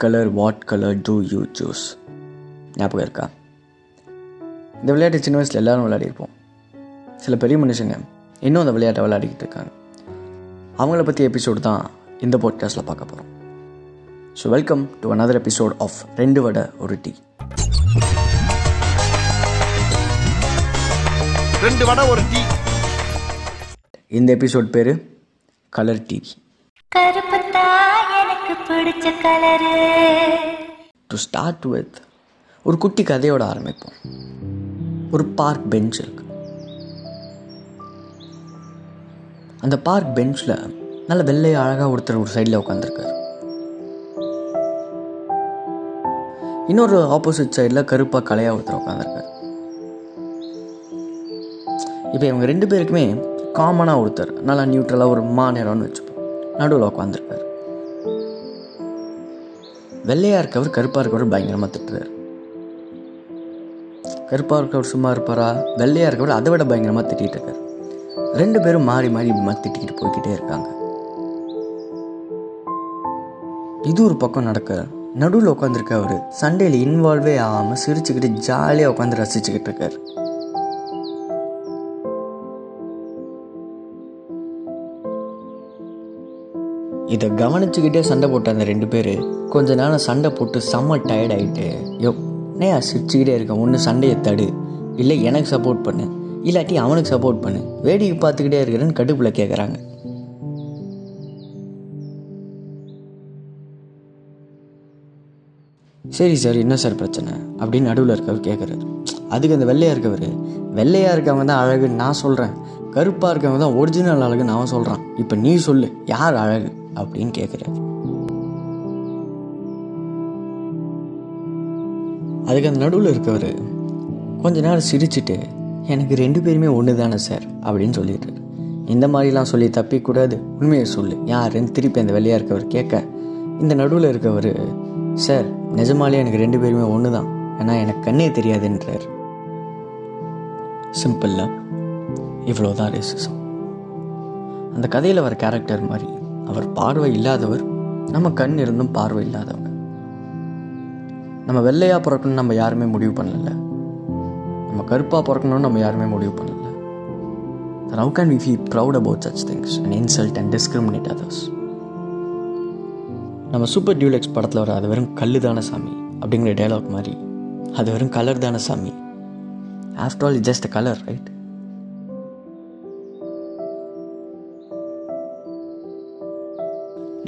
Colour what colour do you choose ஞாபகம் இருக்கா? இந்த விளையாட்டு சின்ன வயசில் எல்லோரும் விளையாடிருப்போம். சில பெரிய மனுஷங்க இன்னும் அந்த விளையாட்டை விளையாடிக்கிட்டு இருக்காங்க. அவங்கள பற்றி எபிசோடு தான் இந்த பாட்காஸ்ட்டில் பார்க்க போகிறோம். So welcome to another episode of ரெண்டு வடை ஒரு டீ. ரெண்டு வடை ஒரு டீ. இந்த எபிசோட் பேர் colour tea. To start with ஒரு குட்டி கதையோட ஆரம்பிப்போம். ஒரு பார்க் பெஞ்ச் இருக்கு. அந்த பார்க் பெஞ்சில் நல்ல வெள்ளையை அழகாக ஒருத்தர் ஒரு சைடில் உட்காந்துருக்காரு. இன்னொரு ஆப்போசிட் சைடில் கருப்பாக கலையாக ஒருத்தர் உட்காந்துருக்காரு. இப்போ இவங்க ரெண்டு பேருக்குமே காமனாக ஒருத்தர் நல்லா நியூட்ரலாக ஒரு மாநிலம்னு வச்சுப்போம் நடுவில் உட்காந்துருக்காரு. வெள்ளையாக இருக்கவர் கருப்பாக இருக்கவர் பயங்கரமாக திட்டுறாரு. கருப்பாக இருக்கவர் சும்மா இருப்பாரா? வெள்ளையாக இருக்கவர் அதை விட பயங்கரமாக திட்டிகிட்டு இருக்காரு. ரெண்டு பேரும் மாறி மாறி மாற்றிட்டு போய்கிட்டே இருக்காங்க. இது ஒரு பக்கம் நடக்க நடுவில் உட்காந்துருக்க அவர் சண்டையில் இன்வால்வே ஆகாமல் சிரிச்சுக்கிட்டு ஜாலியாக உட்காந்து ரசிச்சுக்கிட்டு இருக்காரு. இதை கவனிச்சுக்கிட்டே சண்டை போட்ட அந்த ரெண்டு பேர் கொஞ்ச நேரம் சண்டை போட்டு செம்ம டயர்ட் ஆகிட்டு, என்னையா சிரிச்சுக்கிட்டே இருக்கேன், ஒன்று சண்டையை தடு, இல்லை எனக்கு சப்போர்ட் பண்ணு, இல்லாட்டி அவனுக்கு சப்போர்ட் பண்ணு, வேடிக்கை பார்த்துக்கிட்டே இருக்கிறேன்னு கடுப்பில் கேட்குறாங்க. சரி சார், என்ன சார் பிரச்சனை அப்படின்னு நடுவில் இருக்கவர் கேட்குறாரு. அதுக்கு அந்த வெள்ளையாக இருக்கவர், வெள்ளையாக இருக்கவங்க தான் அழகுன்னு நான் சொல்கிறேன், கருப்பாக இருக்கவங்க தான் ஒரிஜினல் அழகுன்னு அவன் சொல்கிறான், இப்போ நீ சொல்லு யார் அழகு அப்படின்னு கேட்குறாரு. அதுக்கு அந்த நடுவில் இருக்கவர் கொஞ்ச நேரம் சிரிச்சுட்டு, எனக்கு ரெண்டு பேருமே ஒன்று தானே சார் அப்படின்னு சொல்லிட்டு, இந்த மாதிரிலாம் சொல்லி தப்பிக்கூடாது, உண்மையை சொல்லு யாருன்னு திருப்பி அந்த வெள்ளையாக இருக்கவர் கேட்க, இந்த நடுவில் இருக்கவர், சார் நிஜமாலே எனக்கு ரெண்டு பேருமே ஒன்று தான், ஆனால் எனக்கு கண்ணே தெரியாதுன்றார். சிம்பிளில் இவ்வளோதான் ரேசிசம். அந்த கதையில் வர கேரக்டர் மாதிரி அவர் பார்வை இல்லாதவர், நம்ம கண் இருந்தும் பார்வை இல்லாதவங்க. நம்ம வெள்ளையாக பிறக்கணும்னு நம்ம யாருமே முடிவு பண்ணலை, நம்ம கருப்பாக பிறக்கணும்னு நம்ம யாருமே முடிவு பண்ணலை. How can we feel proud about such things and insult and discriminate others? நம்ம சூப்பர் டியூலக்ஸ் படத்தில் வர அது வெறும் கல்லு தான சாமி அப்படிங்கிற டைலாக் மாதிரி அது வெறும் கலர் தான சாமி, after all it's just a colour right.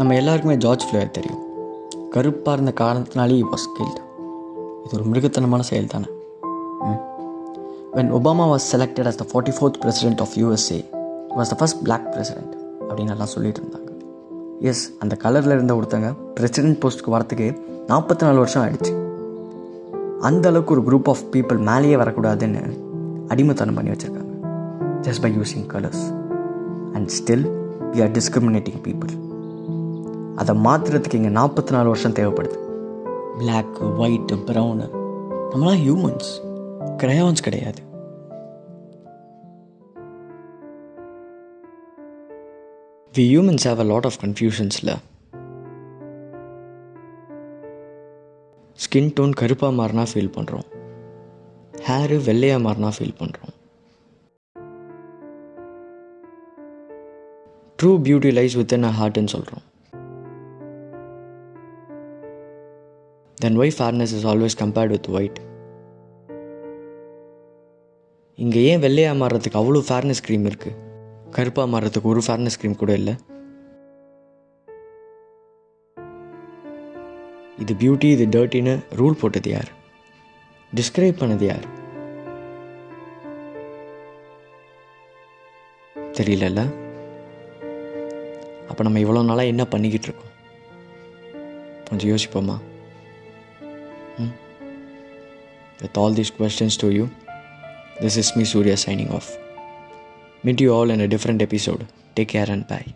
நம்ம எல்லாருக்குமே ஜார்ஜ் ஃப்ளாய்ட் தெரியும். கருப்பாக இருந்த காரணத்தினாலே he was killed. இது ஒரு மிருகத்தனமான செயல் தானே. When Obama was selected as the 44th president of USA, he was the first black president அப்படின்னு எல்லாம் சொல்லிட்டு இருந்தாங்க. எஸ், அந்த கலரில் இருந்த ஒருத்தங்க பிரசிடென்ட் போஸ்ட்டுக்கு வரத்துக்கு 44 வருஷம் ஆயிடுச்சு. அந்த அளவுக்கு ஒரு குரூப் ஆஃப் பீப்புள் மேலேயே வரக்கூடாதுன்னு அடிமைத்தனம் பண்ணி வச்சுருக்காங்க just by using colors. And still we are discriminating people. அதை மாற்றுறதுக்கு இங்கே 44 வருஷம் தேவைப்படுது. பிளாக், ஒயிட், ப்ரௌனு, நம்மளாம் ஹியூமன்ஸ், கிரையான்ஸ் கிடையாது. We humans have a lot of confusions. Skin tone கருப்பாக மாறினா ஃபீல் பண்ணுறோம், ஹேரு வெள்ளையாக மாறினா ஃபீல் பண்ணுறோம். True beauty lies with in a ஹார்ட்னு சொல்கிறோம். Then why fairness is always compared with white. இங்கே ஏன் வெள்ளையாக மாறுறதுக்கு அவ்வளோ ஃபேர்னஸ் க்ரீம் இருக்குது, கருப்பாக மாறுறதுக்கு ஒரு ஃபேர்னஸ் க்ரீம் கூட இல்லை? இது பியூட்டி, இது டர்ட்டின்னு ரூல் போட்டது யார்? டிஸ்கிரைப் பண்ணது யார்? தெரியல. அப்போ நம்ம இவ்வளோ நாளாக என்ன பண்ணிக்கிட்டு இருக்கோம்? கொஞ்சம் யோசிப்போமா? With all these questions to you, this is me, Surya, signing off. Meet you all in a different episode. Take care and bye.